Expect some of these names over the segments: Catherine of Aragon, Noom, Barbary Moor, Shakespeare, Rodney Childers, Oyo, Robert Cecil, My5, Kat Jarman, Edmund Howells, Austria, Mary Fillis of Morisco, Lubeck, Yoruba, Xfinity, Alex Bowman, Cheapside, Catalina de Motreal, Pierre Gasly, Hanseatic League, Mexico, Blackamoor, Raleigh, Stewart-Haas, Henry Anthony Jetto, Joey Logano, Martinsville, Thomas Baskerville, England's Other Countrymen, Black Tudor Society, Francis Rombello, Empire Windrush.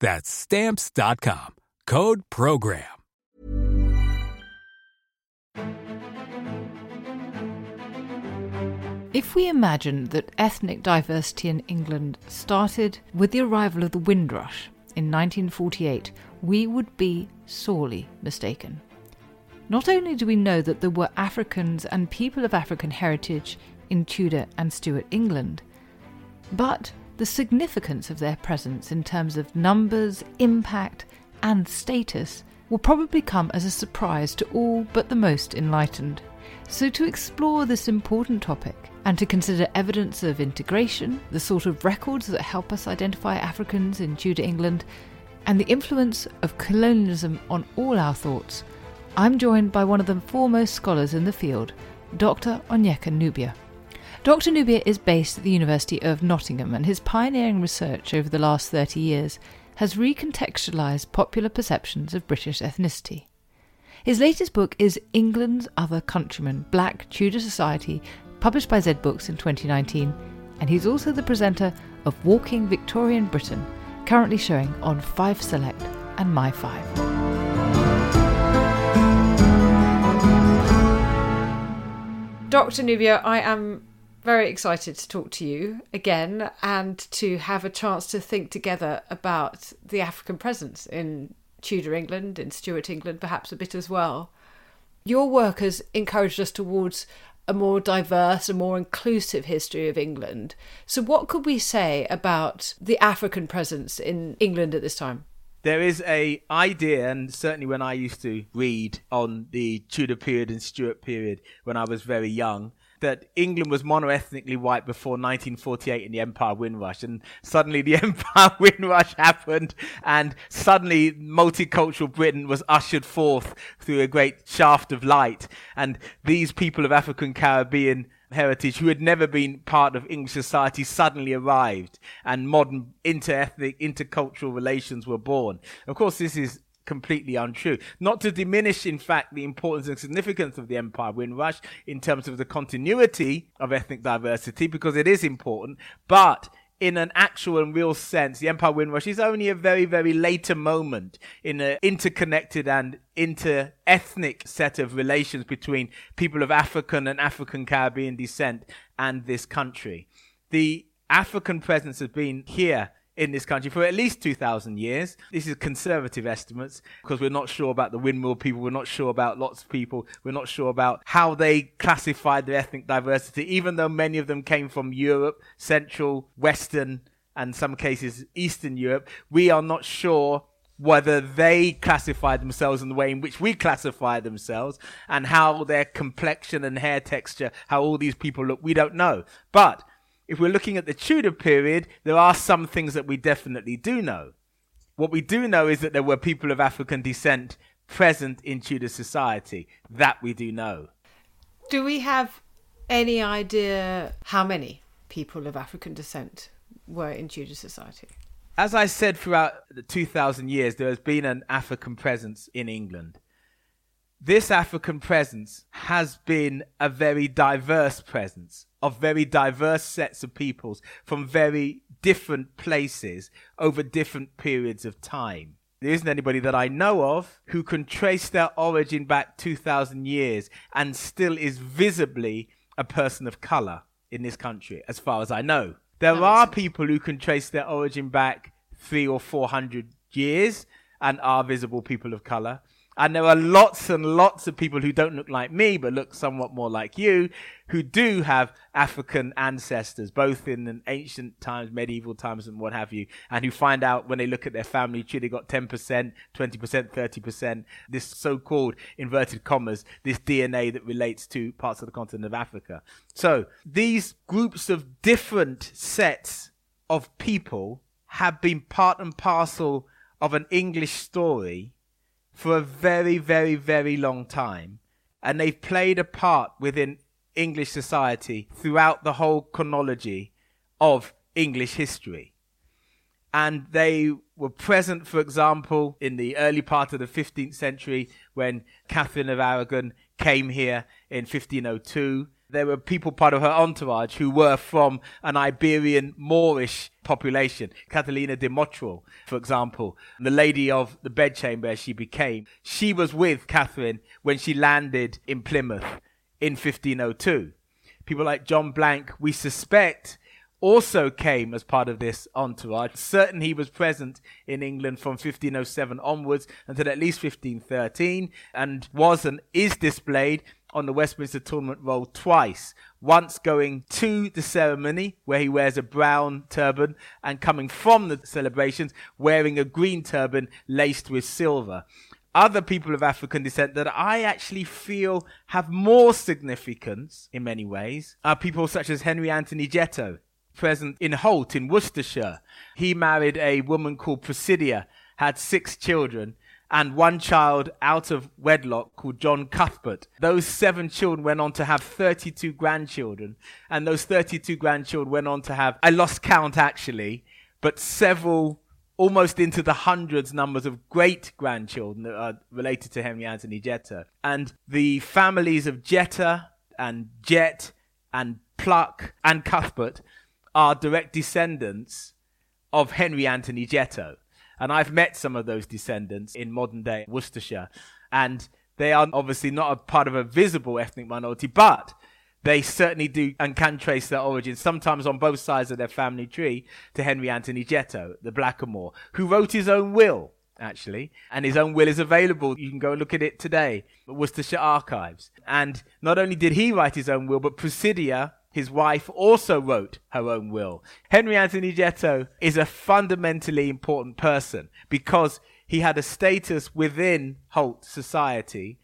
That's Stamps.com. Code PROGRAM. If we imagine that ethnic diversity in England started with the arrival of the Windrush in 1948, we would be sorely mistaken. Not only do we know that there were Africans and people of African heritage in Tudor and Stuart England, but the significance of their presence in terms of numbers, impact, and status will probably come as a surprise to all but the most enlightened. So to explore this important topic and to consider evidence of integration, the sort of records that help us identify Africans in Tudor England, and the influence of colonialism on all our thoughts, I'm joined by one of the foremost scholars in the field, Dr. Onyeka Nubia. Dr. Nubia is based at the University of Nottingham, and his pioneering research over the last 30 years has recontextualised popular perceptions of British ethnicity. His latest book is England's Other Countrymen, Black Tudor Society, published by Zed Books in 2019, and he's also the presenter of Walking Victorian Britain, currently showing on 5 Select and My5. Dr. Nubia, I am very excited to talk to you again and to have a chance to think together about the African presence in Tudor England, in Stuart England, perhaps a bit as well. Your work has encouraged us towards a more diverse and more inclusive history of England. So what could we say about the African presence in England at this time? There is an idea, and certainly when I used to read on the Tudor period and Stuart period when I was very young, that England was monoethnically white before 1948 in the Empire Windrush, and suddenly the Empire Windrush happened, and suddenly multicultural Britain was ushered forth through a great shaft of light, and these people of African Caribbean heritage who had never been part of English society suddenly arrived, and modern inter-ethnic, intercultural relations were born. Of course, this is completely untrue. Not to diminish, in fact, the importance and significance of the Empire Windrush in terms of the continuity of ethnic diversity, because it is important, but in an actual and real sense, the Empire Windrush is only a very, very later moment in an interconnected and inter-ethnic set of relations between people of African and African Caribbean descent and this country. The African presence has been here in this country for at least 2,000 years. This is conservative estimates because we're not sure about the windmill people, we're not sure about lots of people, we're not sure about how they classified their ethnic diversity, even though many of them came from Europe, Central, Western, and some cases Eastern Europe. We are not sure whether they classified themselves in the way in which we classify themselves and how their complexion and hair texture, how all these people look, we don't know. But if we're looking at the Tudor period, there are some things that we definitely do know. What we do know is that there were people of African descent present in Tudor society. That we do know. Do we have any idea how many people of African descent were in Tudor society? As I said, throughout the 2,000 years, there has been an African presence in England. This African presence has been a very diverse presence of very diverse sets of peoples from very different places over different periods of time. There isn't anybody that I know of who can trace their origin back 2,000 years and still is visibly a person of colour in this country, as far as I know. There are people who can trace their origin back 300 or 400 years and are visible people of colour. And there are lots and lots of people who don't look like me, but look somewhat more like you, who do have African ancestors, both in ancient times, medieval times, and what have you, and who find out when they look at their family tree, they got 10%, 20%, 30%, this so-called, inverted commas, this DNA that relates to parts of the continent of Africa. So these groups of different sets of people have been part and parcel of an English story for a very, very, very long time. And they've played a part within English society throughout the whole chronology of English history. And they were present, for example, in the early part of the 15th century when Catherine of Aragon came here in 1502. There were people part of her entourage who were from an Iberian Moorish population. Catalina de Motreal, for example, the lady of the bedchamber as she became. She was with Catherine when she landed in Plymouth in 1502. People like John Blank, we suspect, also came as part of this entourage. Certain he was present in England from 1507 onwards until at least 1513 and was and is displayed on the Westminster tournament roll twice, once going to the ceremony where he wears a brown turban and coming from the celebrations wearing a green turban laced with silver. Other people of African descent that I actually feel have more significance in many ways are people such as Henry Anthony Jetto, present in Holt in Worcestershire. He married a woman called Priscilla, had 6 children, and one child out of wedlock called John Cuthbert. Those 7 children went on to have 32 grandchildren, and those 32 grandchildren went on to have, I lost count actually, but several, almost into the hundreds numbers of great-grandchildren that are related to Henry Anthony Jetto. And the families of Jetta and Jet and Pluck and Cuthbert are direct descendants of Henry Anthony Jetto. And I've met some of those descendants in modern-day Worcestershire. And they are obviously not a part of a visible ethnic minority, but they certainly do and can trace their origins, sometimes on both sides of their family tree, to Henry Anthony Jetto, the Blackamoor, who wrote his own will, actually. And his own will is available. You can go and look at it today, at Worcestershire Archives. And not only did he write his own will, but Priscilla, his wife, also wrote her own will. Henry Anthony Jetto is a fundamentally important person because he had a status within Holt society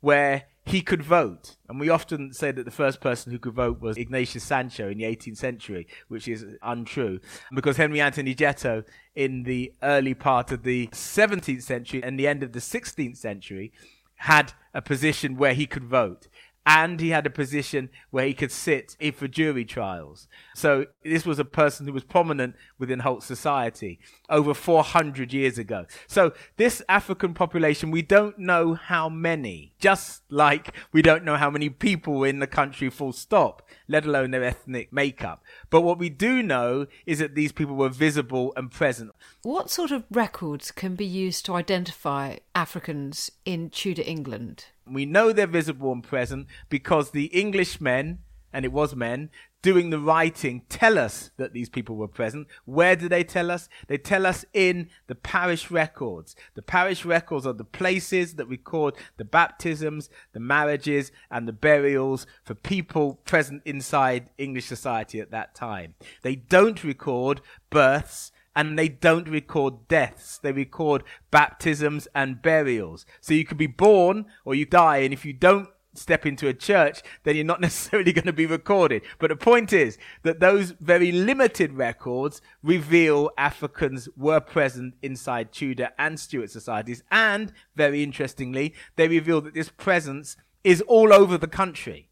where he could vote. And we often say that the first person who could vote was Ignatius Sancho in the 18th century, which is untrue, because Henry Anthony Jetto in the early part of the 17th century and the end of the 16th century had a position where he could vote. And he had a position where he could sit in for jury trials. So this was a person who was prominent within Holt society over 400 years ago. So this African population, we don't know how many, just like we don't know how many people in the country full stop, let alone their ethnic makeup. But what we do know is that these people were visible and present. What sort of records can be used to identify Africans in Tudor England? We know they're visible and present because the Englishmen, and it was men, doing the writing tell us that these people were present. Where do they tell us? They tell us in the parish records. The parish records are the places that record the baptisms, the marriages, and the burials for people present inside English society at that time. They don't record births, and they don't record deaths. They record baptisms and burials. So you could be born or you die, and if you don't step into a church, then you're not necessarily going to be recorded. But the point is that those very limited records reveal Africans were present inside Tudor and Stuart societies. And, very interestingly, they reveal that this presence is all over the country.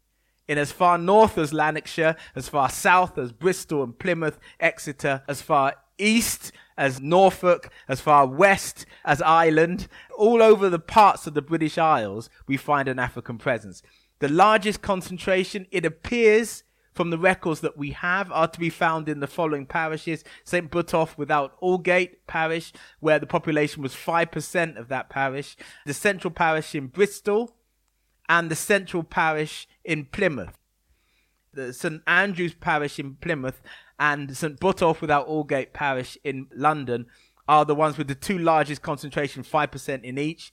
In as far north as Lanarkshire, as far south as Bristol and Plymouth, Exeter, as far east as Norfolk, as far west as Ireland. All over the parts of the British Isles, we find an African presence. The largest concentration, it appears, from the records that we have, are to be found in the following parishes: St Botolph without Aldgate parish, where the population was 5% of that parish, the central parish in Bristol, and the central parish in Plymouth, the St Andrew's parish in Plymouth, and St Botolph without Aldgate parish in London are the ones with the two largest concentration, 5% in each.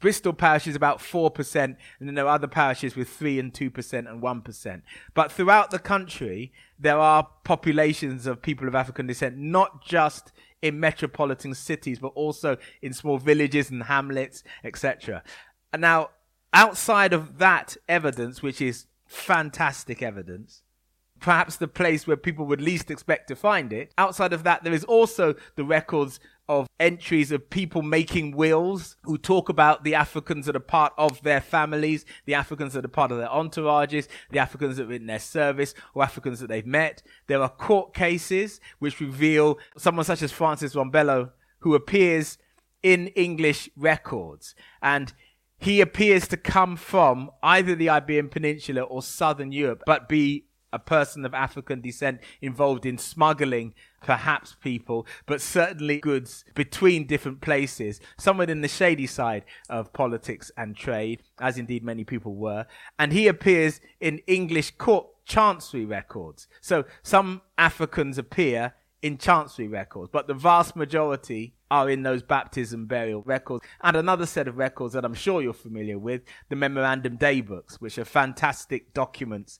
Bristol parish is about 4%, and then there are other parishes with 3% and 2% and 1%. But throughout the country, there are populations of people of African descent, not just in metropolitan cities, but also in small villages and hamlets, etc. And now, outside of that evidence, which is fantastic evidence, perhaps the place where people would least expect to find it, outside of that, there is also the records of entries of people making wills who talk about the Africans that are part of their families, the Africans that are part of their entourages, the Africans that are in their service, or Africans that they've met. There are court cases which reveal someone such as Francis Rombello, who appears in English records. And he appears to come from either the Iberian Peninsula or southern Europe, but be a person of African descent involved in smuggling, perhaps people, but certainly goods between different places, somewhat in the shady side of politics and trade, as indeed many people were. And he appears in English court chancery records. So some Africans appear in chancery records, but the vast majority are in those baptism burial records, and another set of records that I'm sure you're familiar with, the Memorandum Day Books, which are fantastic documents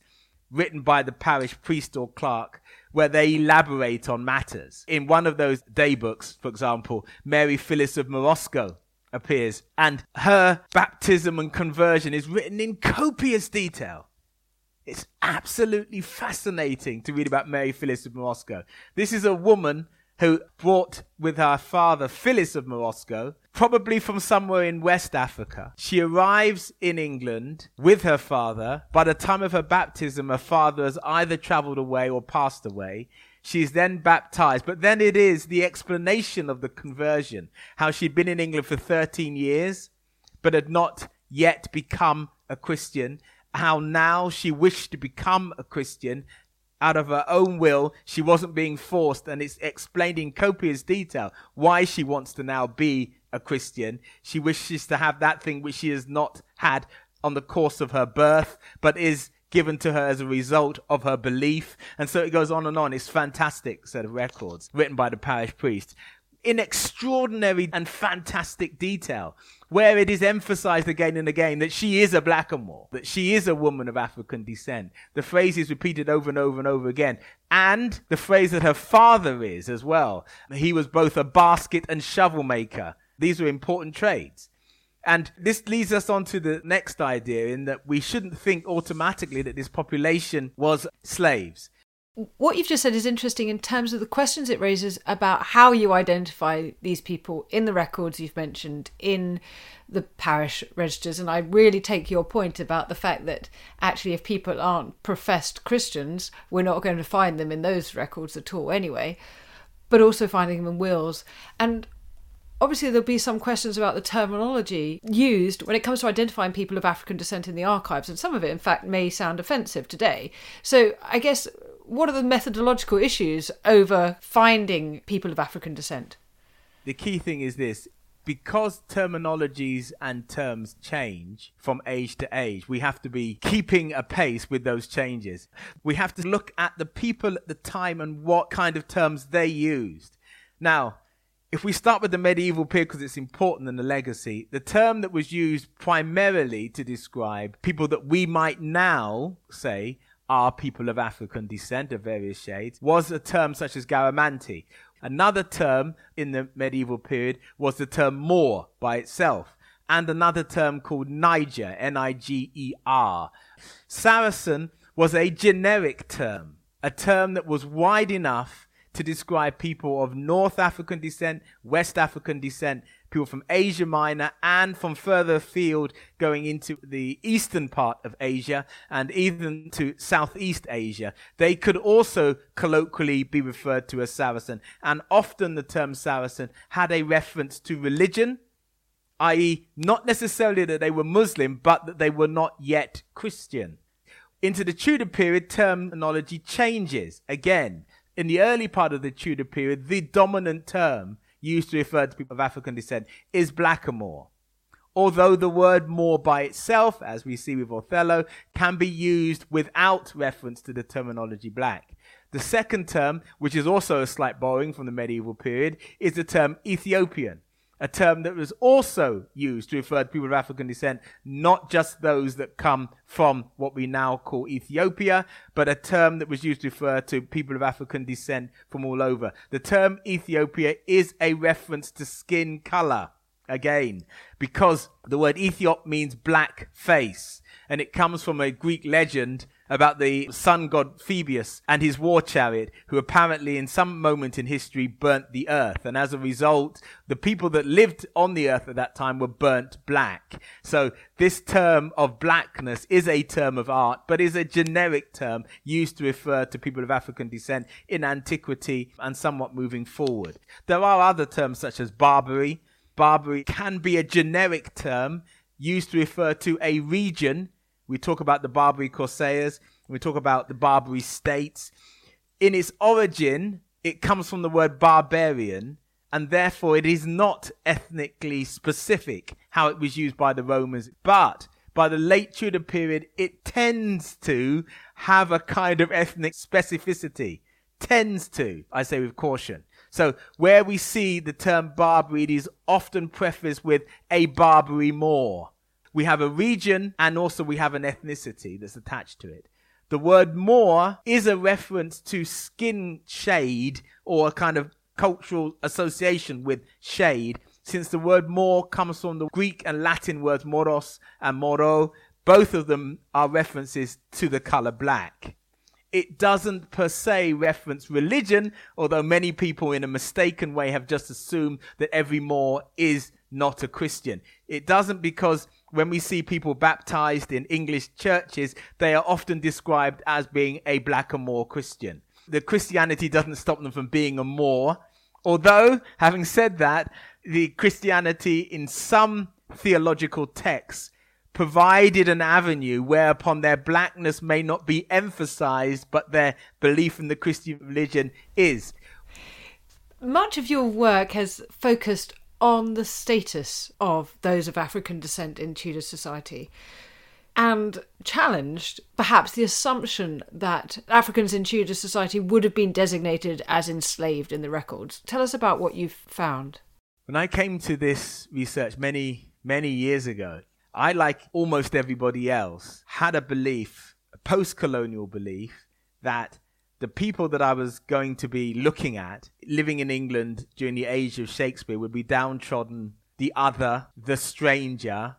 written by the parish priest or clerk, where they elaborate on matters. In one of those day books, for example, Mary Fillis of Morisco appears, and her baptism and conversion is written in copious detail. It's absolutely fascinating to read about Mary Fillis of Morisco. This is a woman who brought with her father Phyllis of Morisco, probably from somewhere in West Africa. She arrives in England with her father. By the time of her baptism, her father has either travelled away or passed away. She is then baptised, but then it is the explanation of the conversion, how she'd been in England for 13 years, but had not yet become a Christian, how now she wished to become a Christian. Out of her own will, she wasn't being forced, and it's explained in copious detail why she wants to now be a Christian. She wishes to have that thing which she has not had on the course of her birth, but is given to her as a result of her belief. And so it goes on and on. It's fantastic set of records written by the parish priest in extraordinary and fantastic detail, where it is emphasized again and again that she is a blackamoor, that she is a woman of African descent. The phrase is repeated over and over and over again. And the phrase that her father is as well. He was both a basket and shovel maker. These were important trades. And this leads us on to the next idea, in that we shouldn't think automatically that this population was slaves. What you've just said is interesting in terms of the questions it raises about how you identify these people in the records you've mentioned, in the parish registers. And I really take your point about the fact that actually if people aren't professed Christians, we're not going to find them in those records at all anyway, but also finding them in wills. And obviously there'll be some questions about the terminology used when it comes to identifying people of African descent in the archives. And some of it, in fact, may sound offensive today. So I guess, what are the methodological issues over finding people of African descent? The key thing is this: because terminologies and terms change from age to age, we have to be keeping a pace with those changes. We have to look at the people at the time and what kind of terms they used. Now, if we start with the medieval period, because it's important in the legacy, the term that was used primarily to describe people that we might now say are people of African descent of various shades was a term such as Garamante. Another term in the medieval period was the term Moor by itself, and another term called Niger, N-I-G-E-R. Saracen was a generic term, a term that was wide enough to describe people of North African descent, West African descent, people from Asia Minor and from further afield going into the eastern part of Asia and even to Southeast Asia. They could also colloquially be referred to as Saracen, and often the term Saracen had a reference to religion, i.e. not necessarily that they were Muslim, but that they were not yet Christian. Into the Tudor period, terminology changes. Again, in the early part of the Tudor period, the dominant term used to refer to people of African descent is blackamoor. Although the word Moor by itself, as we see with Othello, can be used without reference to the terminology black. The second term, which is also a slight borrowing from the medieval period, is the term Ethiopian, a term that was also used to refer to people of African descent, not just those that come from what we now call Ethiopia, but a term that was used to refer to people of African descent from all over. The term Ethiopia is a reference to skin color, again, because the word Ethiop means black face, and it comes from a Greek legend about the sun god Phoebus and his war chariot, who apparently in some moment in history burnt the earth. And as a result, the people that lived on the earth at that time were burnt black. So this term of blackness is a term of art, but is a generic term used to refer to people of African descent in antiquity and somewhat moving forward. There are other terms such as Barbary. Barbary can be a generic term used to refer to a region. We talk about the Barbary Corsairs. We talk about the Barbary States. In its origin, it comes from the word barbarian, and therefore it is not ethnically specific how it was used by the Romans. But by the late Tudor period, it tends to have a kind of ethnic specificity. Tends to, I say with caution. So where we see the term Barbary, it is often prefaced with a Barbary Moor. We have a region and also we have an ethnicity that's attached to it. The word Moor is a reference to skin shade or a kind of cultural association with shade, since the word Moor comes from the Greek and Latin words moros and moro. Both of them are references to the color black. It doesn't per se reference religion, although many people in a mistaken way have just assumed that every Moor is not a Christian. It doesn't, because when we see people baptized in English churches, they are often described as being a black and Moor Christian. The Christianity doesn't stop them from being a Moor. Although, having said that, the Christianity in some theological texts provided an avenue whereupon their blackness may not be emphasized, but their belief in the Christian religion is. Much of your work has focused on the status of those of African descent in Tudor society, and challenged perhaps the assumption that Africans in Tudor society would have been designated as enslaved in the records. Tell us about what you've found. When I came to this research many years ago, I, like almost everybody else, had a belief, a post-colonial belief, that the people that I was going to be looking at living in England during the age of Shakespeare would be downtrodden, the other, the stranger,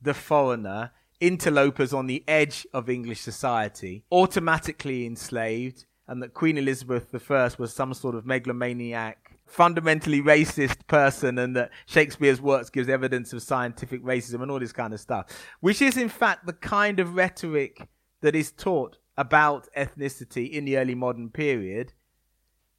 the foreigner, interlopers on the edge of English society, automatically enslaved, and that Queen Elizabeth I was some sort of megalomaniac, fundamentally racist person, and that Shakespeare's works gives evidence of scientific racism and all this kind of stuff, which is in fact the kind of rhetoric that is taught about ethnicity in the early modern period,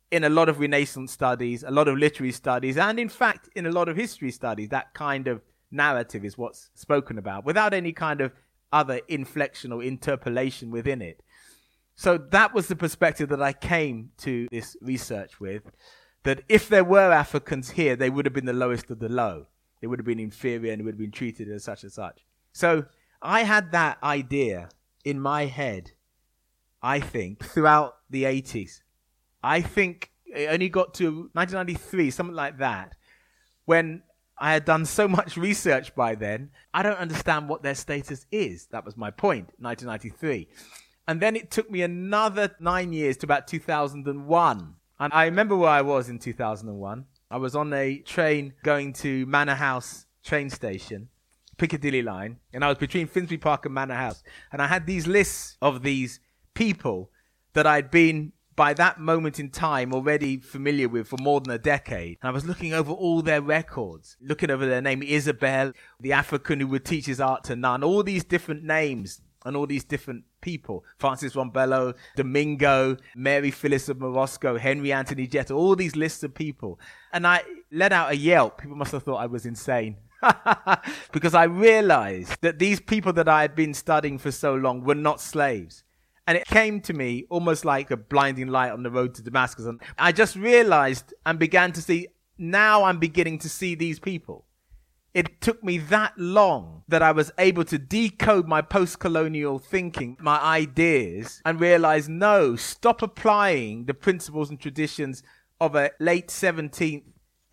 in a lot of Renaissance studies, a lot of literary studies, and in fact in a lot of history studies. That kind of narrative is what's spoken about without any kind of other inflection or interpolation within it. So that was the perspective that I came to this research with, that if there were Africans here, they would have been the lowest of the low. They would have been inferior and would have been treated as such and such. So I had that idea in my head, I think, throughout the 80s. I think it only got to 1993, something like that, when I had done so much research by then. I don't understand what their status is. That was my point, 1993. And then it took me another 9 years to about 2001. And I remember where I was in 2001. I was on a train going to Manor House train station, Piccadilly line, and I was between Finsbury Park and Manor House. And I had these lists of these people that I'd been by that moment in time already familiar with for more than a decade. And I was looking over all their records, looking over their name, Isabel, the African who would teach his art to none, all these different names and all these different people, Francis Rombello, Domingo, Mary Fillis of Morisco, Henry Anthony Jetto, all these lists of people. And I let out a yelp. People must have thought I was insane. Because I realized that these people that I had been studying for so long were not slaves. And it came to me almost like a blinding light on the road to Damascus. And I just realized and began to see, now I'm beginning to see these people. It took me that long that I was able to decode my post-colonial thinking, my ideas, and realize, no, stop applying the principles and traditions of a late 17th,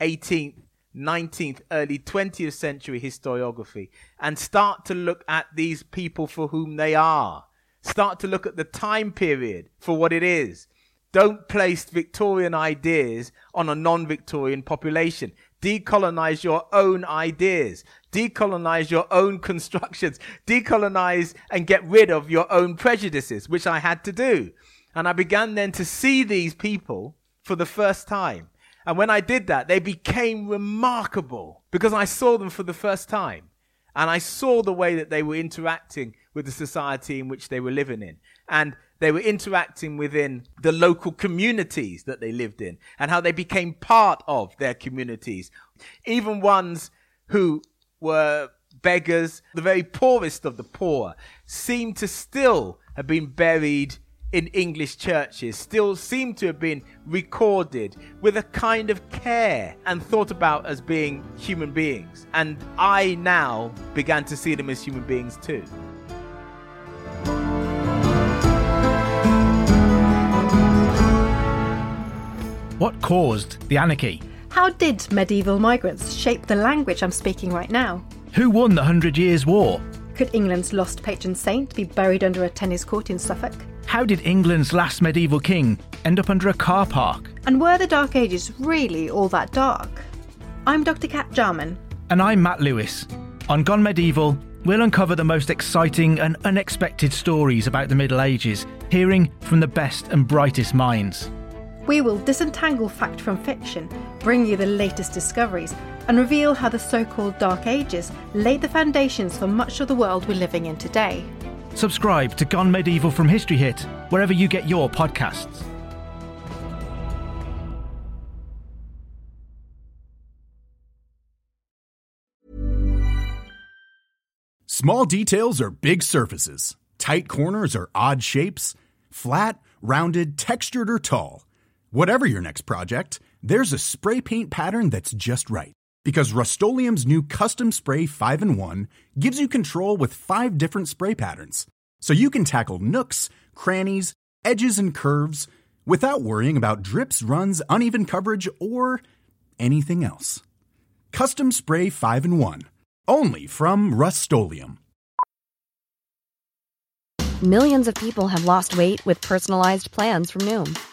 18th, 19th, early 20th century historiography, and start to look at these people for whom they are. Start to look at the time period for what it is. Don't place Victorian ideas on a non-Victorian population. Decolonize your own ideas. Decolonize your own constructions. Decolonize and get rid of your own prejudices, which I had to do. And I began then to see these people for the first time. And when I did that, they became remarkable because I saw them for the first time. And I saw the way that they were interacting with the society in which they were living in. And they were interacting within the local communities that they lived in and how they became part of their communities. Even ones who were beggars, the very poorest of the poor, seemed to still have been buried in English churches, still seem to have been recorded with a kind of care and thought about as being human beings. And I now began to see them as human beings too. What caused the anarchy? How did medieval migrants shape the language I'm speaking right now? Who won the 100 Years' War? Could England's lost patron saint be buried under a tennis court in Suffolk? How did England's last medieval king end up under a car park? And were the Dark Ages really all that dark? I'm Dr. Kat Jarman. And I'm Matt Lewis. On Gone Medieval, we'll uncover the most exciting and unexpected stories about the Middle Ages, hearing from the best and brightest minds. We will disentangle fact from fiction, bring you the latest discoveries, and reveal how the so-called Dark Ages laid the foundations for much of the world we're living in today. Subscribe to Gone Medieval from History Hit, wherever you get your podcasts. Small details are big surfaces. Tight corners are odd shapes. Flat, rounded, textured, or tall. Whatever your next project, there's a spray paint pattern that's just right. Because Rust-Oleum's new Custom Spray 5-in-1 gives you control with 5 different spray patterns. So you can tackle nooks, crannies, edges, and curves without worrying about drips, runs, uneven coverage, or anything else. Custom Spray 5-in-1. Only from Rust-Oleum. Millions of people have lost weight with personalized plans from Noom.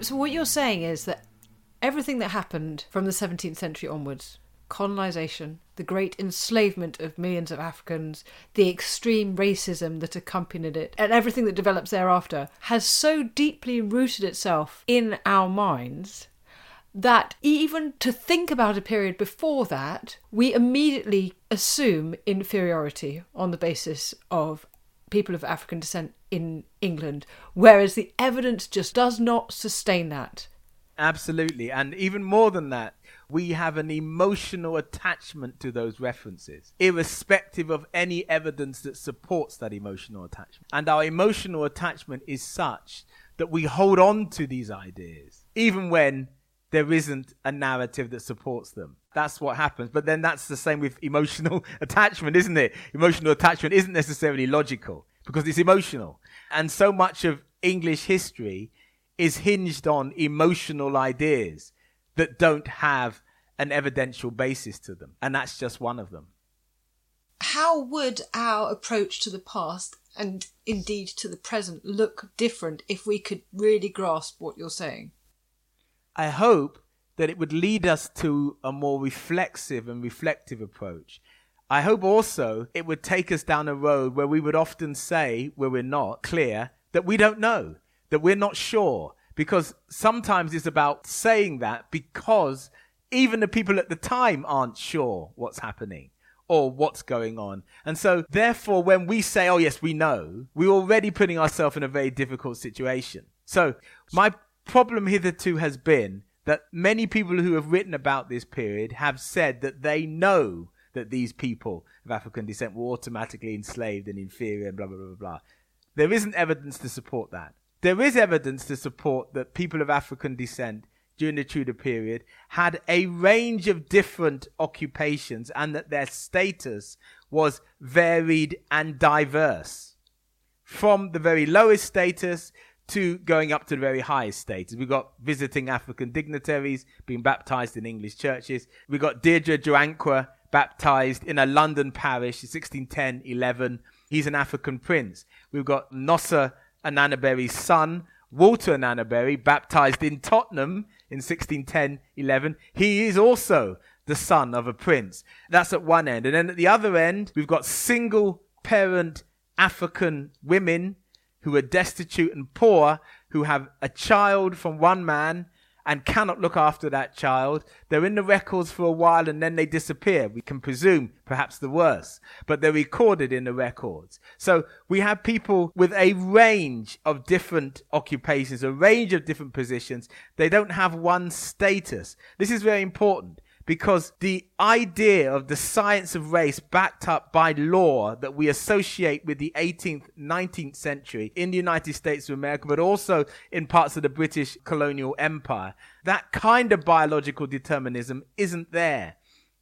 So what you're saying is that everything that happened from the 17th century onwards, colonisation, the great enslavement of millions of Africans, the extreme racism that accompanied it, and everything that develops thereafter, has so deeply rooted itself in our minds that even to think about a period before that, we immediately assume inferiority on the basis of people of African descent in England, whereas the evidence just does not sustain that. Absolutely. And even more than that, we have an emotional attachment to those references, irrespective of any evidence that supports that emotional attachment. And our emotional attachment is such that we hold on to these ideas, even when there isn't a narrative that supports them. That's what happens. But then that's the same with emotional attachment, isn't it? Emotional attachment isn't necessarily logical because it's emotional. And so much of English history is hinged on emotional ideas that don't have an evidential basis to them. And that's just one of them. How would our approach to the past and indeed to the present look different if we could really grasp what you're saying? I hope that it would lead us to a more reflexive and reflective approach. I hope also it would take us down a road where we would often say, where we're not clear, that we don't know, that we're not sure, because sometimes it's about saying that because even the people at the time aren't sure what's happening or what's going on. And so, therefore, when we say, oh, yes, we know, we're already putting ourselves in a very difficult situation. So my problem hitherto has been that many people who have written about this period have said that they know that these people of African descent were automatically enslaved and inferior and blah, blah, blah, blah. There isn't evidence to support that. There is evidence to support that people of African descent during the Tudor period had a range of different occupations and that their status was varied and diverse. From the very lowest status to going up to the very highest status. We've got visiting African dignitaries being baptised in English churches. We've got Dederi Jaquoah baptised in a London parish in 1610-11. He's an African prince. We've got Onyeka Ananaberry's son, Walter Ananaberry, baptised in Tottenham in 1610-11. He is also the son of a prince. That's at one end. And then at the other end, we've got single-parent African women who are destitute and poor, who have a child from one man and cannot look after that child. They're in the records for a while and then they disappear. We can presume perhaps the worst, but they're recorded in the records. So we have people with a range of different occupations, a range of different positions. They don't have one status. This is very important because the idea of the science of race backed up by law that we associate with the 18th, 19th century in the United States of America, but also in parts of the British colonial empire, that kind of biological determinism isn't there.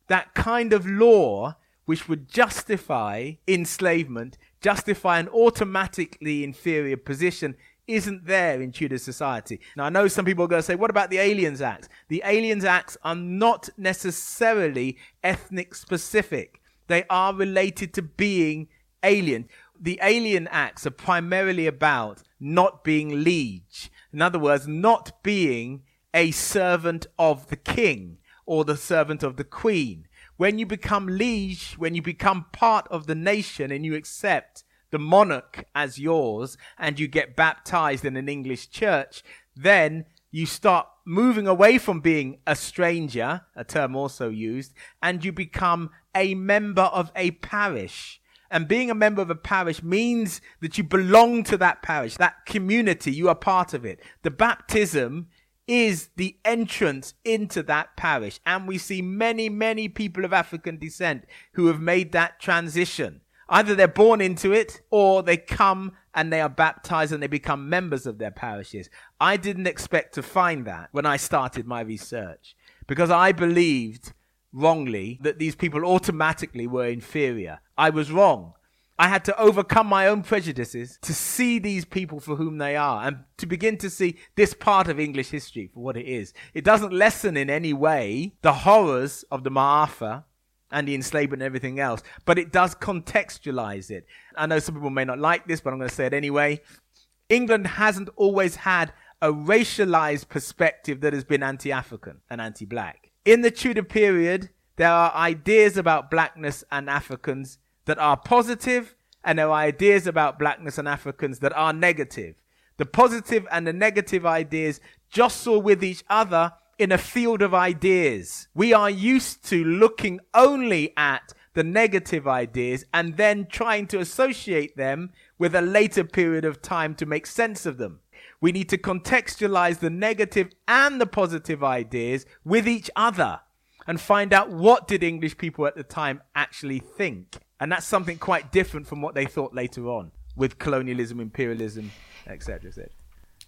That kind of law which would justify enslavement, justify an automatically inferior position, isn't there in Tudor society. Now, I know some people are going to say, what about the Aliens Acts? The Aliens Acts are not necessarily ethnic specific. They are related to being alien. The Alien Acts are primarily about not being liege. In other words, not being a servant of the king or the servant of the queen. When you become liege, when you become part of the nation and you accept the monarch as yours, and you get baptized in an English church, then you start moving away from being a stranger, a term also used, and you become a member of a parish. And being a member of a parish means that you belong to that parish, that community, you are part of it. The baptism is the entrance into that parish. And we see many, many people of African descent who have made that transition. Either they're born into it or they come and they are baptized and they become members of their parishes. I didn't expect to find that when I started my research because I believed wrongly that these people automatically were inferior. I was wrong. I had to overcome my own prejudices to see these people for whom they are and to begin to see this part of English history for what it is. It doesn't lessen in any way the horrors of the Ma'afa and the enslavement and everything else, but it does contextualize it. I know some people may not like this, but I'm going to say it anyway. England hasn't always had a racialized perspective that has been anti-African and anti-black. In the Tudor period, there are ideas about blackness and Africans that are positive, and there are ideas about blackness and Africans that are negative. The positive and the negative ideas jostle with each other in a field of ideas. We are used to looking only at the negative ideas and then trying to associate them with a later period of time to make sense of them. We need to contextualize the negative and the positive ideas with each other and find out what did English people at the time actually think. And that's something quite different from what they thought later on with colonialism, imperialism, etc., etc.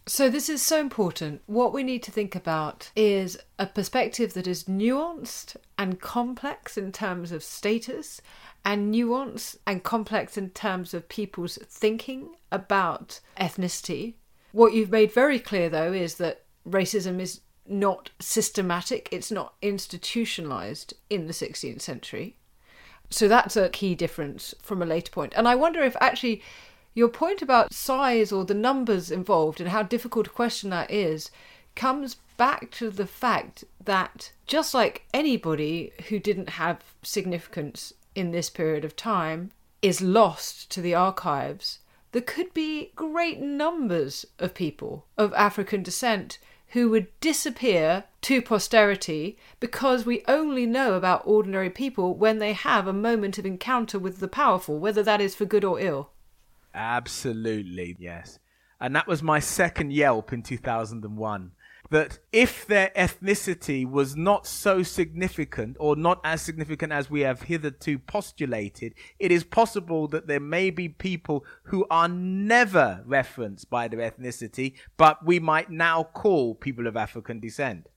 So this is so important. What we need to think about is a perspective that is nuanced and complex in terms of status, and nuanced and complex in terms of people's thinking about ethnicity. What you've made very clear, though, is that racism is not systematic. It's not institutionalized in the 16th century. So that's a key difference from a later point. And I wonder if actually your point about size or the numbers involved and how difficult a question that is comes back to the fact that just like anybody who didn't have significance in this period of time is lost to the archives, there could be great numbers of people of African descent who would disappear to posterity because we only know about ordinary people when they have a moment of encounter with the powerful, whether that is for good or ill. Absolutely, yes. And that was my second Yelp in 2001, that if their ethnicity was not so significant or not as significant as we have hitherto postulated, it is possible that there may be people who are never referenced by their ethnicity, but we might now call people of African descent.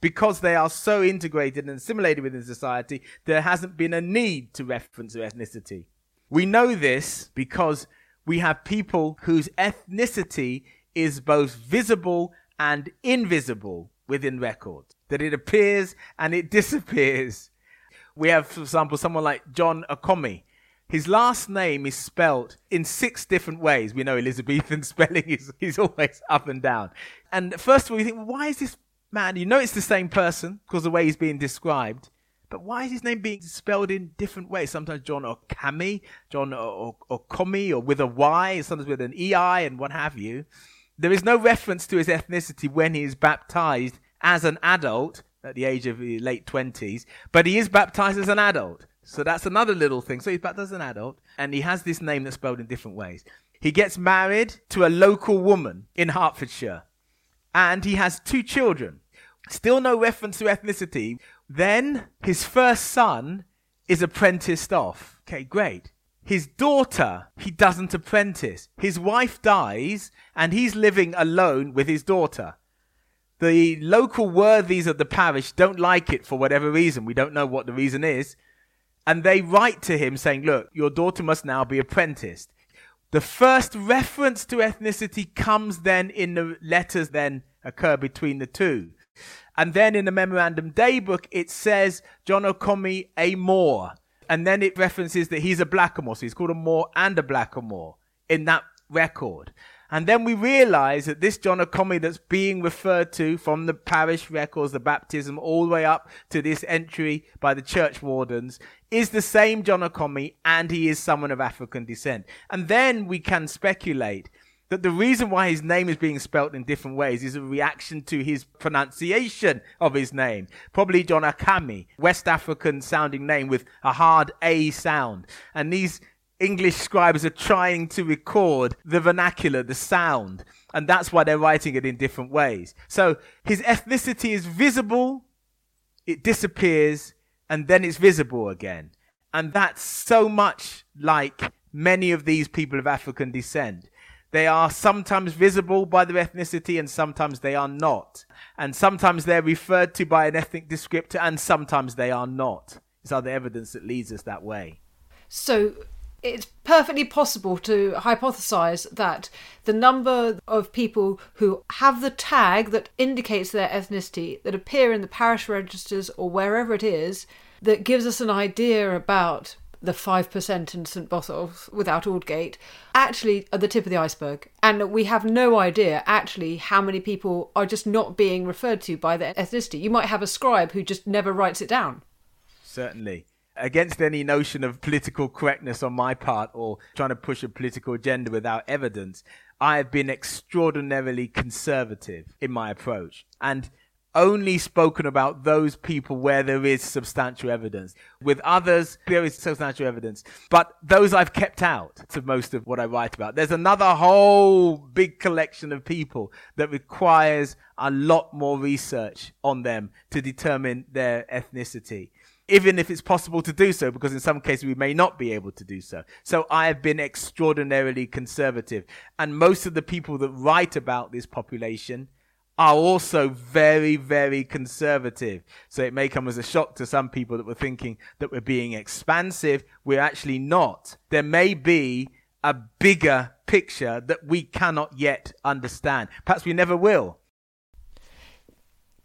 Because they are so integrated and assimilated within society, there hasn't been a need to reference their ethnicity. We know this because we have people whose ethnicity is both visible and invisible within records, that it appears and it disappears. We have, for example, someone like John Okomi. His last name is spelt in 6 different ways. We know Elizabethan spelling is always up and down. And first of all, you think, why is this man? You know it's the same person because of the way he's being described. But why is his name being spelled in different ways? Sometimes John Okami, John Okomi, or with a Y, sometimes with an EI and what have you. There is no reference to his ethnicity when he is baptized as an adult at the age of the late 20s, but he is baptized as an adult. So that's another little thing. So he's baptized as an adult, and he has this name that's spelled in different ways. He gets married to a local woman in Hertfordshire, and he has 2 children. Still no reference to ethnicity. Then his first son is apprenticed off. Okay, great. His daughter, he doesn't apprentice. His wife dies and he's living alone with his daughter. The local worthies of the parish don't like it for whatever reason. We don't know what the reason is. And they write to him saying, look, your daughter must now be apprenticed. The first reference to ethnicity comes then in the letters then occur between the two. And then in the memorandum daybook, it says John Okomi a Moor. And then it references that he's a blackamoor. So he's called a Moor and a blackamoor in that record. And then we realize that this John Okomi that's being referred to from the parish records, the baptism, all the way up to this entry by the church wardens is the same John Okomi, and he is someone of African descent. And then we can speculate that the reason why his name is being spelt in different ways is a reaction to his pronunciation of his name. Probably John Akami, West African-sounding name with a hard A sound. And these English scribes are trying to record the vernacular, the sound. And that's why they're writing it in different ways. So his ethnicity is visible, it disappears, and then it's visible again. And that's so much like many of these people of African descent. They are sometimes visible by their ethnicity and sometimes they are not. And sometimes they're referred to by an ethnic descriptor and sometimes they are not. It's other evidence that leads us that way. So it's perfectly possible to hypothesize that the number of people who have the tag that indicates their ethnicity that appear in the parish registers or wherever it is that gives us an idea about the 5% in St Botolph without Aldgate, actually at the tip of the iceberg. And we have no idea actually how many people are just not being referred to by their ethnicity. You might have a scribe who just never writes it down. Certainly. Against any notion of political correctness on my part or trying to push a political agenda without evidence, I have been extraordinarily conservative in my approach. And only spoken about those people where there is substantial evidence. With others, there is substantial evidence. But those I've kept out to most of what I write about. There's another whole big collection of people that requires a lot more research on them to determine their ethnicity, even if it's possible to do so, because in some cases we may not be able to do so. So I have been extraordinarily conservative. And most of the people that write about this population are also very, very conservative. So it may come as a shock to some people that were thinking that we're being expansive. We're actually not. There may be a bigger picture that we cannot yet understand. Perhaps we never will.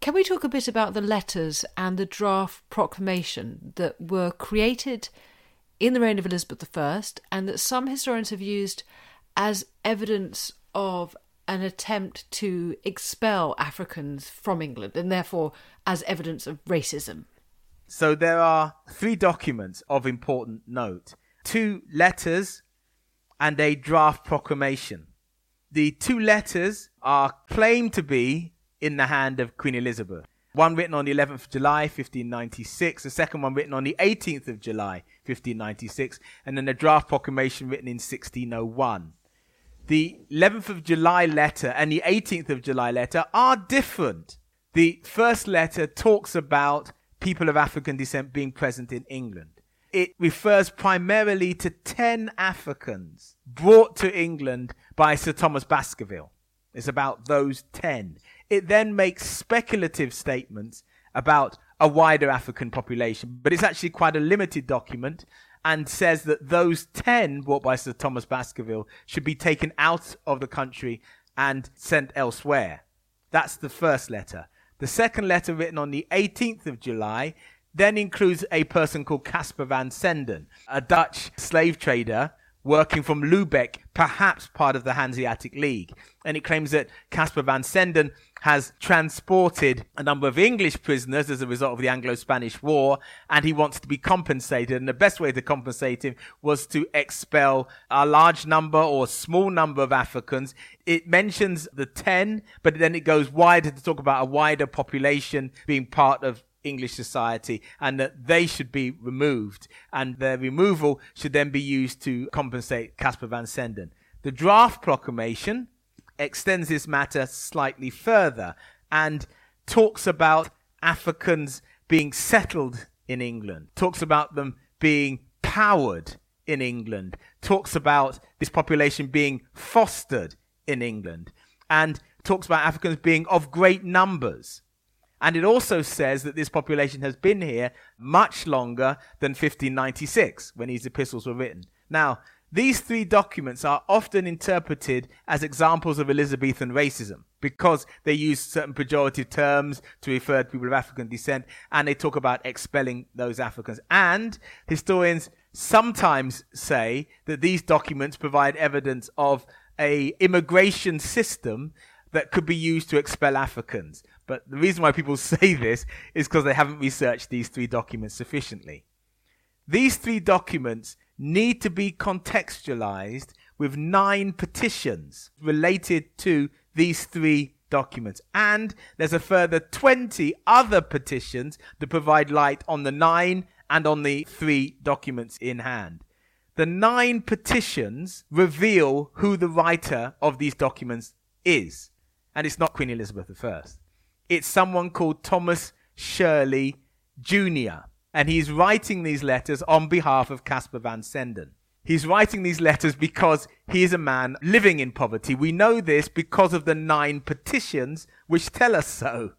Can we talk a bit about the letters and the draft proclamation that were created in the reign of Elizabeth I and that some historians have used as evidence of an attempt to expel Africans from England and therefore as evidence of racism? So there are three documents of important note: two letters and a draft proclamation. The two letters are claimed to be in the hand of Queen Elizabeth. One written on the 11th of July, 1596. The second one written on the 18th of July, 1596. And then a draft proclamation written in 1601. The 11th of July letter and the 18th of July letter are different. The first letter talks about people of African descent being present in England. It refers primarily to 10 Africans brought to England by Sir Thomas Baskerville. It's about those 10. It then makes speculative statements about a wider African population, but it's actually quite a limited document, and says that those 10 brought by Sir Thomas Baskerville should be taken out of the country and sent elsewhere. That's the first letter. The second letter, written on the 18th of July, then includes a person called Caspar van Senden, a Dutch slave trader working from Lubeck, perhaps part of the Hanseatic League. And it claims that Caspar van Senden has transported a number of English prisoners as a result of the Anglo-Spanish War, and he wants to be compensated. And the best way to compensate him was to expel a large number or small number of Africans. It mentions the 10, but then it goes wider to talk about a wider population being part of English society, and that they should be removed, and their removal should then be used to compensate Caspar van Senden. The draft proclamation extends this matter slightly further and talks about Africans being settled in England, talks about them being powered in England, talks about this population being fostered in England, and talks about Africans being of great numbers. And it also says that this population has been here much longer than 1596, when these epistles were written. Now, these three documents are often interpreted as examples of Elizabethan racism, because they use certain pejorative terms to refer to people of African descent, and they talk about expelling those Africans. And historians sometimes say that these documents provide evidence of an immigration system that could be used to expel Africans. But the reason why people say this is because they haven't researched these three documents sufficiently. These three documents need to be contextualized with 9 petitions related to these three documents. And there's a further 20 other petitions that provide light on the 9 and on the 3 documents in hand. The 9 petitions reveal who the writer of these documents is. And it's not Queen Elizabeth I. It's someone called Thomas Shirley Jr. And he's writing these letters on behalf of Caspar van Senden. He's writing these letters because he is a man living in poverty. We know this because of the 9 petitions which tell us so.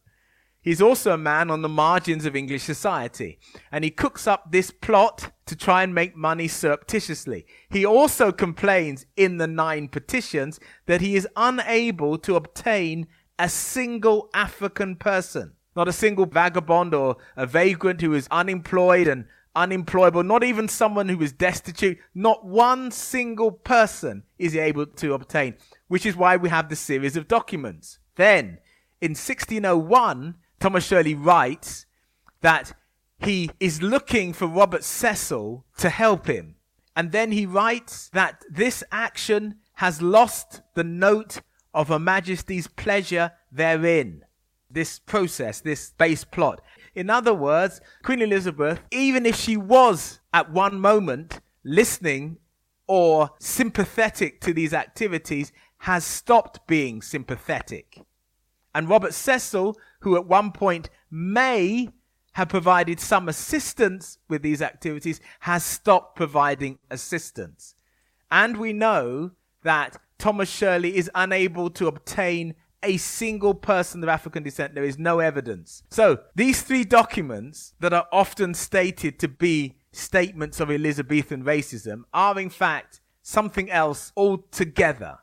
He's also a man on the margins of English society. And he cooks up this plot to try and make money surreptitiously. He also complains in the 9 petitions that he is unable to obtain a single African person, not a single vagabond or a vagrant who is unemployed and unemployable, not even someone who is destitute. Not one single person is he able to obtain, which is why we have the series of documents. Then, in 1601, Thomas Shirley writes that he is looking for Robert Cecil to help him. And then he writes that this action has lost the note of Her Majesty's pleasure therein. this process, this base plot. In other words, Queen Elizabeth, even if she was at one moment listening or sympathetic to these activities, has stopped being sympathetic. And Robert Cecil, who at one point may have provided some assistance with these activities, has stopped providing assistance. And we know that Thomas Shirley is unable to obtain a single person of African descent. There is no evidence. So these three documents that are often stated to be statements of Elizabethan racism are in fact something else altogether.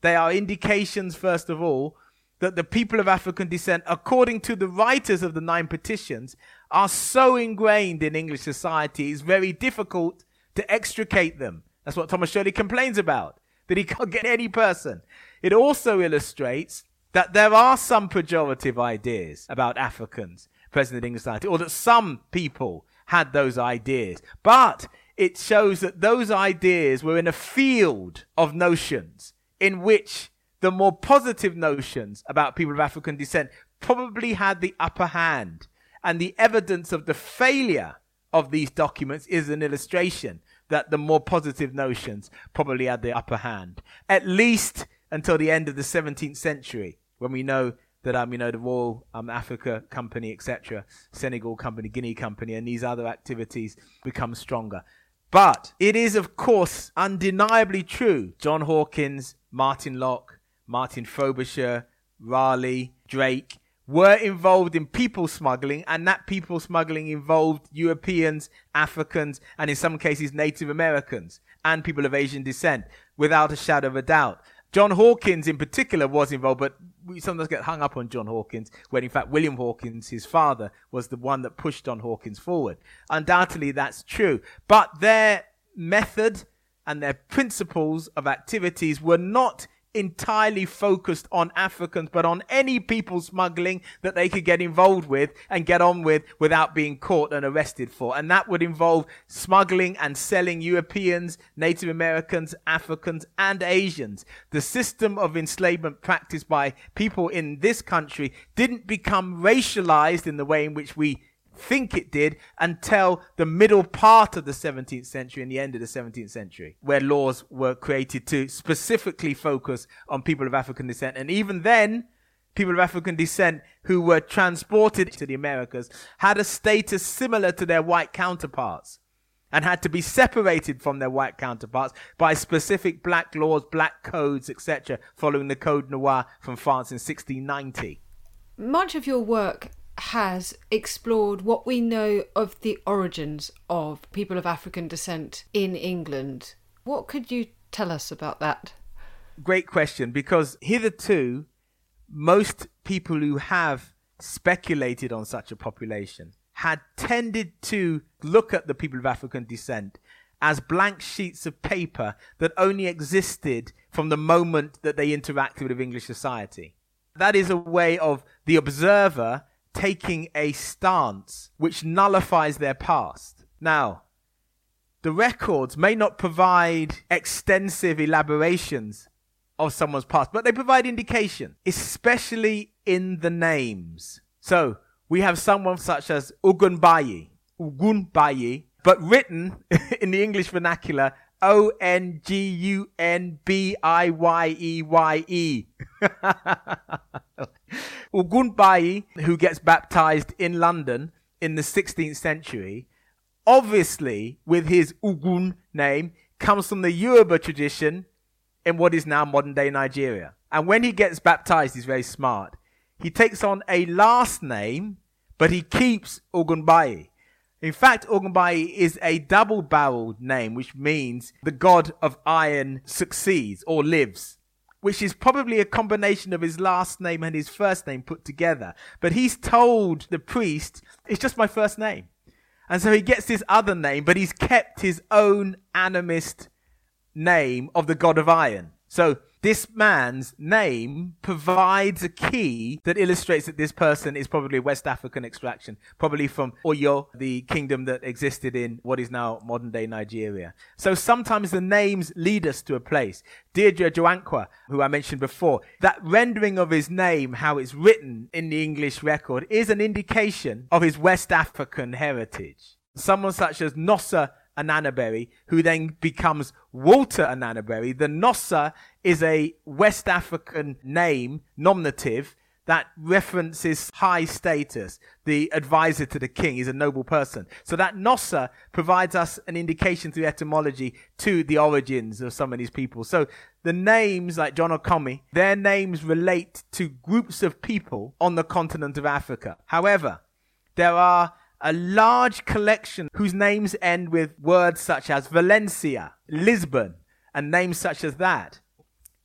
They are indications, first of all, that the people of African descent, according to the writers of the 9 petitions, are so ingrained in English society, it's very difficult to extricate them. That's what Thomas Shirley complains about, that he can't get any person. It also illustrates that there are some pejorative ideas about Africans present in English society, or that some people had those ideas. But it shows that those ideas were in a field of notions in which the more positive notions about people of African descent probably had the upper hand. And the evidence of the failure of these documents is an illustration that the more positive notions probably had the upper hand, at least until the end of the 17th century, when we know that the Royal Africa Company, etc., Senegal Company, Guinea Company, and these other activities become stronger. But it is, of course, undeniably true. John Hawkins, Martin Locke, Martin Frobisher, Raleigh, Drake were involved in people smuggling, and that people smuggling involved Europeans, Africans, and in some cases Native Americans and people of Asian descent, without a shadow of a doubt. John Hawkins in particular was involved, but we sometimes get hung up on John Hawkins, when in fact William Hawkins, his father, was the one that pushed John Hawkins forward. Undoubtedly that's true. But their method and their principles of activities were not entirely focused on Africans, but on any people smuggling that they could get involved with and get on with without being caught and arrested for. And that would involve smuggling and selling Europeans, Native Americans, Africans, and Asians. The system of enslavement practiced by people in this country didn't become racialized in the way in which we think it did until the middle part of the 17th century and the end of the 17th century, where laws were created to specifically focus on people of African descent. And even then, people of African descent who were transported to the Americas had a status similar to their white counterparts and had to be separated from their white counterparts by specific black laws, black codes, etc., following the Code Noir from France in 1690. Much of your work has explored what we know of the origins of people of African descent in England. What could you tell us about that? Great question, because hitherto, most people who have speculated on such a population had tended to look at the people of African descent as blank sheets of paper that only existed from the moment that they interacted with English society. That is a way of the observer taking a stance which nullifies their past. Now, the records may not provide extensive elaborations of someone's past, but they provide indication, especially in the names. So we have someone such as Ogunbiyi, but written in the English vernacular, Ogunbiyee. Ogunbiyi, who gets baptized in London in the 16th century, obviously with his Ogun name, comes from the Yoruba tradition in what is now modern-day Nigeria. And when he gets baptized, he's very smart. He takes on a last name, but he keeps Ogunbiyi. In fact, Ogunbiyi is a double-barreled name, which means the god of iron succeeds or lives, which is probably a combination of his last name and his first name put together. But he's told the priest, it's just my first name. And so he gets this other name, but he's kept his own animist name of the god of iron. So this man's name provides a key that illustrates that this person is probably West African extraction, probably from Oyo, the kingdom that existed in what is now modern-day Nigeria. So sometimes the names lead us to a place. Dederi Jaquoah, who I mentioned before, that rendering of his name, how it's written in the English record, is an indication of his West African heritage. Someone such as Onyeka Nubia, who then becomes Walter Ananaberry. The Onyeka is a West African name, nominative, that references high status. The advisor to the king is a noble person. So that Onyeka provides us an indication through etymology to the origins of some of these people. So the names like John Okomi, their names relate to groups of people on the continent of Africa. However, there are a large collection whose names end with words such as Valencia, Lisbon, and names such as that.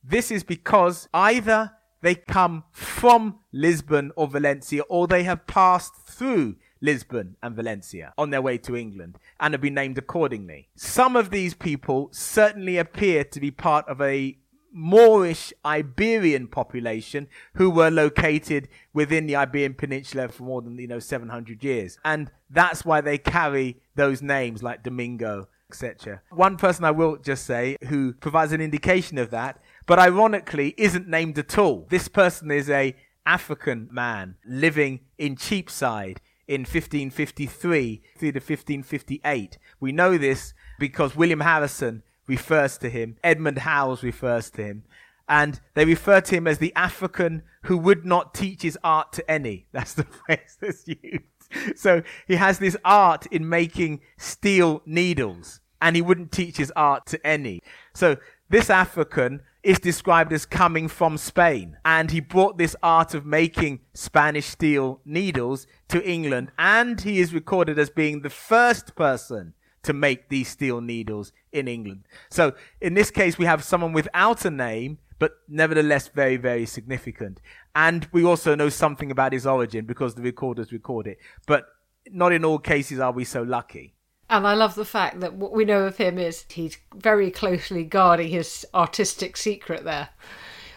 This is because either they come from Lisbon or Valencia, or they have passed through Lisbon and Valencia on their way to England and have been named accordingly. Some of these people certainly appear to be part of a Moorish Iberian population who were located within the Iberian Peninsula for more than 700 years, and that's why they carry those names like Domingo, etc. One person I will just say who provides an indication of that, but ironically isn't named at all. This person is a African man living in Cheapside in 1553 through to 1558. We know this because William Harrison refers to him, Edmund Howells refers to him, and they refer to him as the African who would not teach his art to any. That's the phrase that's used. So he has this art in making steel needles, and he wouldn't teach his art to any. So this African is described as coming from Spain, and he brought this art of making Spanish steel needles to England, and he is recorded as being the first person to make these steel needles in England. So in this case, we have someone without a name, but nevertheless very, very significant. And we also know something about his origin because the recorders record it. But not in all cases are we so lucky. And I love the fact that what we know of him is he's very closely guarding his artistic secret there.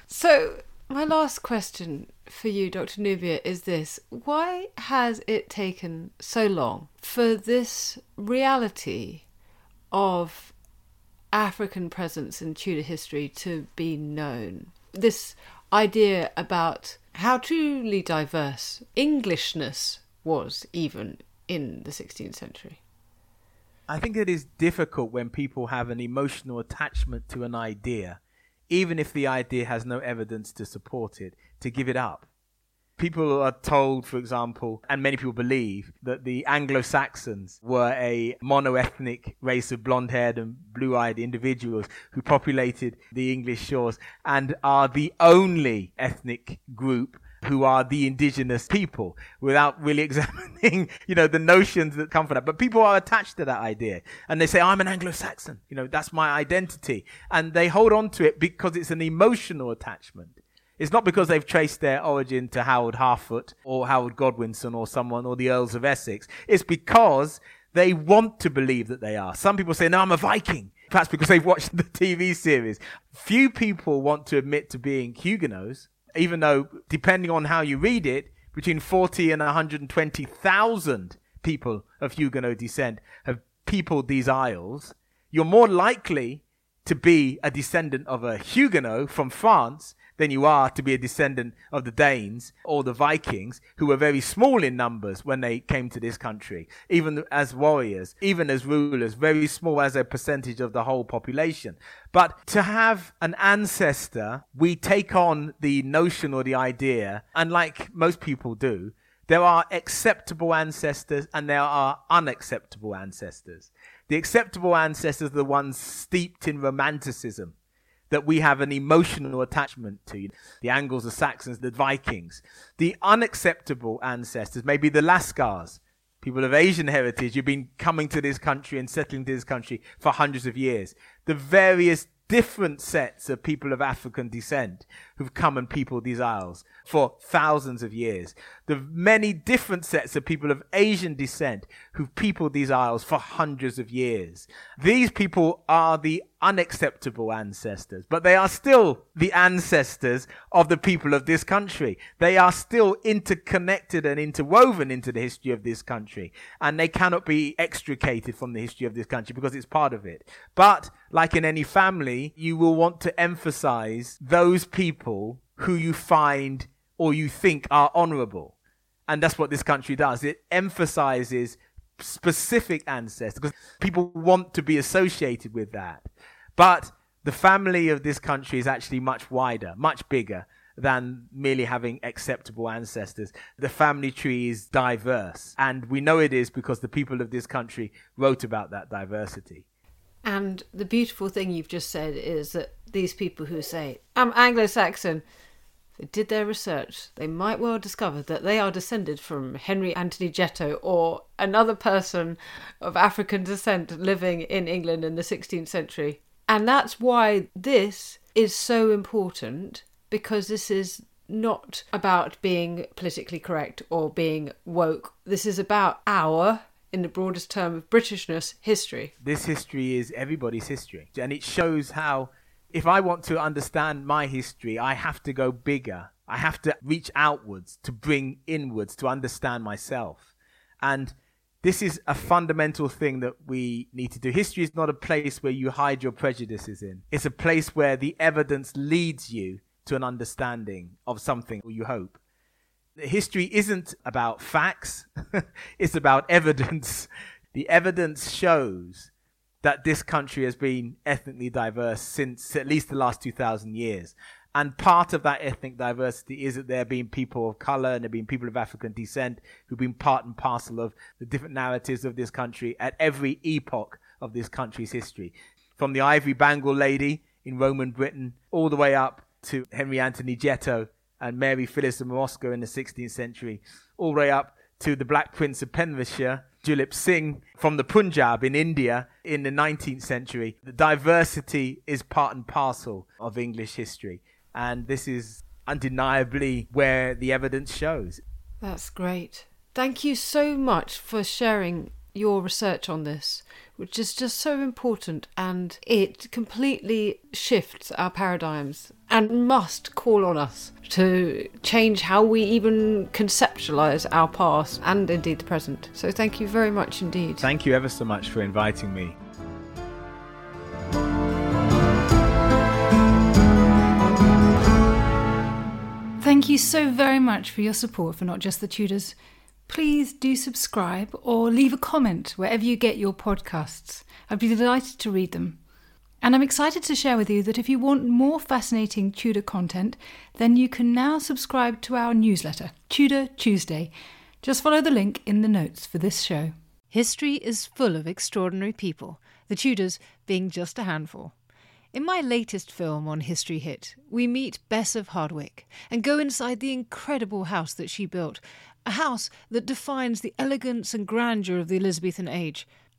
So my last question for you, Dr. Nubia, is this. Why has it taken so long for this reality of African presence in Tudor history to be known? This idea about how truly diverse Englishness was even in the 16th century. I think it is difficult when people have an emotional attachment to an idea, even if the idea has no evidence to support it, to give it up. People are told, for example, and many people believe, that the Anglo-Saxons were a mono-ethnic race of blonde-haired and blue-eyed individuals who populated the English shores and are the only ethnic group who are the indigenous people, without really examining, the notions that come from that. But people are attached to that idea, and they say, I'm an Anglo-Saxon, that's my identity. And they hold on to it because it's an emotional attachment. It's not because they've traced their origin to Howard Harfoot or Howard Godwinson or someone or the Earls of Essex. It's because they want to believe that they are. Some people say, no, I'm a Viking. Perhaps because they've watched the TV series. Few people want to admit to being Huguenots, even though, depending on how you read it, between 40 and 120,000 people of Huguenot descent have peopled these isles. You're more likely to be a descendant of a Huguenot from France than you are to be a descendant of the Danes or the Vikings, who were very small in numbers when they came to this country, even as warriors, even as rulers, very small as a percentage of the whole population. But to have an ancestor, we take on the notion or the idea, and like most people do, there are acceptable ancestors and there are unacceptable ancestors. The acceptable ancestors are the ones steeped in romanticism, that we have an emotional attachment to. The Angles, the Saxons, the Vikings. The unacceptable ancestors, maybe the Lascars, people of Asian heritage who've been coming to this country and settling to this country for hundreds of years. The various different sets of people of African descent who've come and peopled these isles for thousands of years. the many different sets of people of Asian descent who've peopled these isles for hundreds of years. These people are the unacceptable ancestors, but they are still the ancestors of the people of this country. They are still interconnected and interwoven into the history of this country, and they cannot be extricated from the history of this country because it's part of it. But like in any family, you will want to emphasize those people who you find or you think are honorable. And that's what this country does. It emphasizes specific ancestors because people want to be associated with that. But the family of this country is actually much wider, much bigger than merely having acceptable ancestors. The family tree is diverse, and we know it is because the people of this country wrote about that diversity. And the beautiful thing you've just said is that these people who say, I'm Anglo-Saxon, they did their research. They might well discover that they are descended from Henry Anthony Jetto or another person of African descent living in England in the 16th century. And that's why this is so important, because this is not about being politically correct or being woke. This is about our, in the broadest term of Britishness, history. This history is everybody's history. And it shows how, if I want to understand my history, I have to go bigger. I have to reach outwards to bring inwards to understand myself. And this is a fundamental thing that we need to do. History is not a place where you hide your prejudices in. It's a place where the evidence leads you to an understanding of something, or you hope. History isn't about facts, it's about evidence. The evidence shows that this country has been ethnically diverse since at least the last 2,000 years. And part of that ethnic diversity is that there have been people of colour and there have been people of African descent who've been part and parcel of the different narratives of this country at every epoch of this country's history. From the Ivory Bengal lady in Roman Britain all the way up to Henry Anthony Jetto and Mary Fillis of Morisco in the 16th century, all the way up to the Black Prince of Pembrokeshire, Julip Singh from the Punjab in India in the 19th century. The diversity is part and parcel of English history. And this is undeniably where the evidence shows. That's great. Thank you so much for sharing your research on this, which is just so important, and it completely shifts our paradigms and must call on us to change how we even conceptualise our past and indeed the present. So thank you very much indeed. Thank you ever so much for inviting me. Thank you so very much for your support for Not Just the Tudors. Please do subscribe or leave a comment wherever you get your podcasts. I'd be delighted to read them. And I'm excited to share with you that if you want more fascinating Tudor content, then you can now subscribe to our newsletter, Tudor Tuesday. Just follow the link in the notes for this show. History is full of extraordinary people, the Tudors being just a handful. In my latest film on History Hit, we meet Bess of Hardwick and go inside the incredible house that she built. A house that defines the elegance and grandeur of the Elizabethan age.